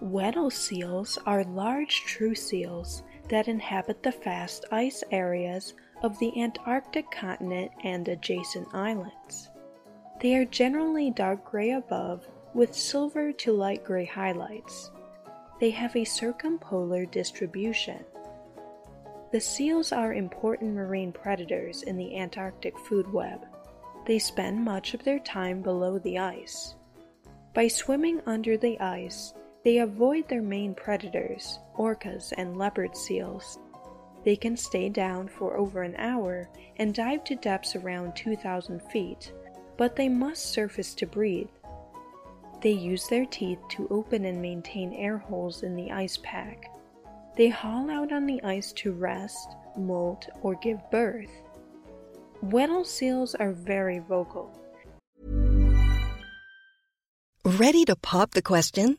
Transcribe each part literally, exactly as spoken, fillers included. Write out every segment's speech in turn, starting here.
Weddell seals are large true seals that inhabit the fast ice areas of the Antarctic continent and adjacent islands. They are generally dark gray above with silver to light gray highlights. They have a circumpolar distribution. The seals are important marine predators in the Antarctic food web. They spend much of their time below the ice. By swimming under the ice, they avoid their main predators, orcas and leopard seals. They can stay down for over an hour and dive to depths around two thousand feet, but they must surface to breathe. They use their teeth to open and maintain air holes in the ice pack. They haul out on the ice to rest, molt, or give birth. Weddell seals are very vocal. Ready to pop the question?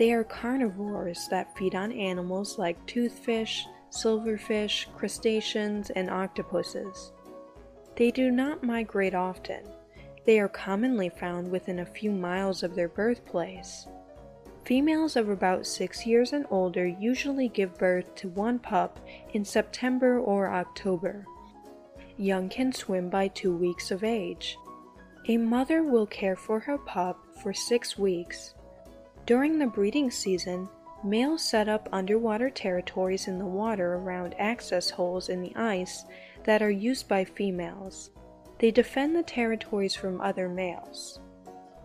They are carnivores that feed on animals like toothfish, silverfish, crustaceans, and octopuses. They do not migrate often. They are commonly found within a few miles of their birthplace. Females of about six years and older usually give birth to one pup in September or October. Young can swim by two weeks of age. A mother will care for her pup for six weeks. During the breeding season, males set up underwater territories in the water around access holes in the ice that are used by females. They defend the territories from other males.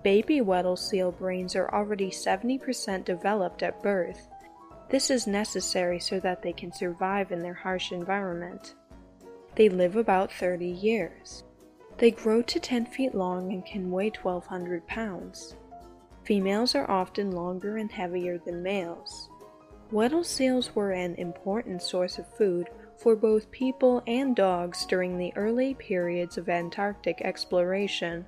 Baby Weddell seal brains are already seventy percent developed at birth. This is necessary so that they can survive in their harsh environment. They live about thirty years. They grow to ten feet long and can weigh twelve hundred pounds. Females are often longer and heavier than males. Weddell seals were an important source of food for both people and dogs during the early periods of Antarctic exploration.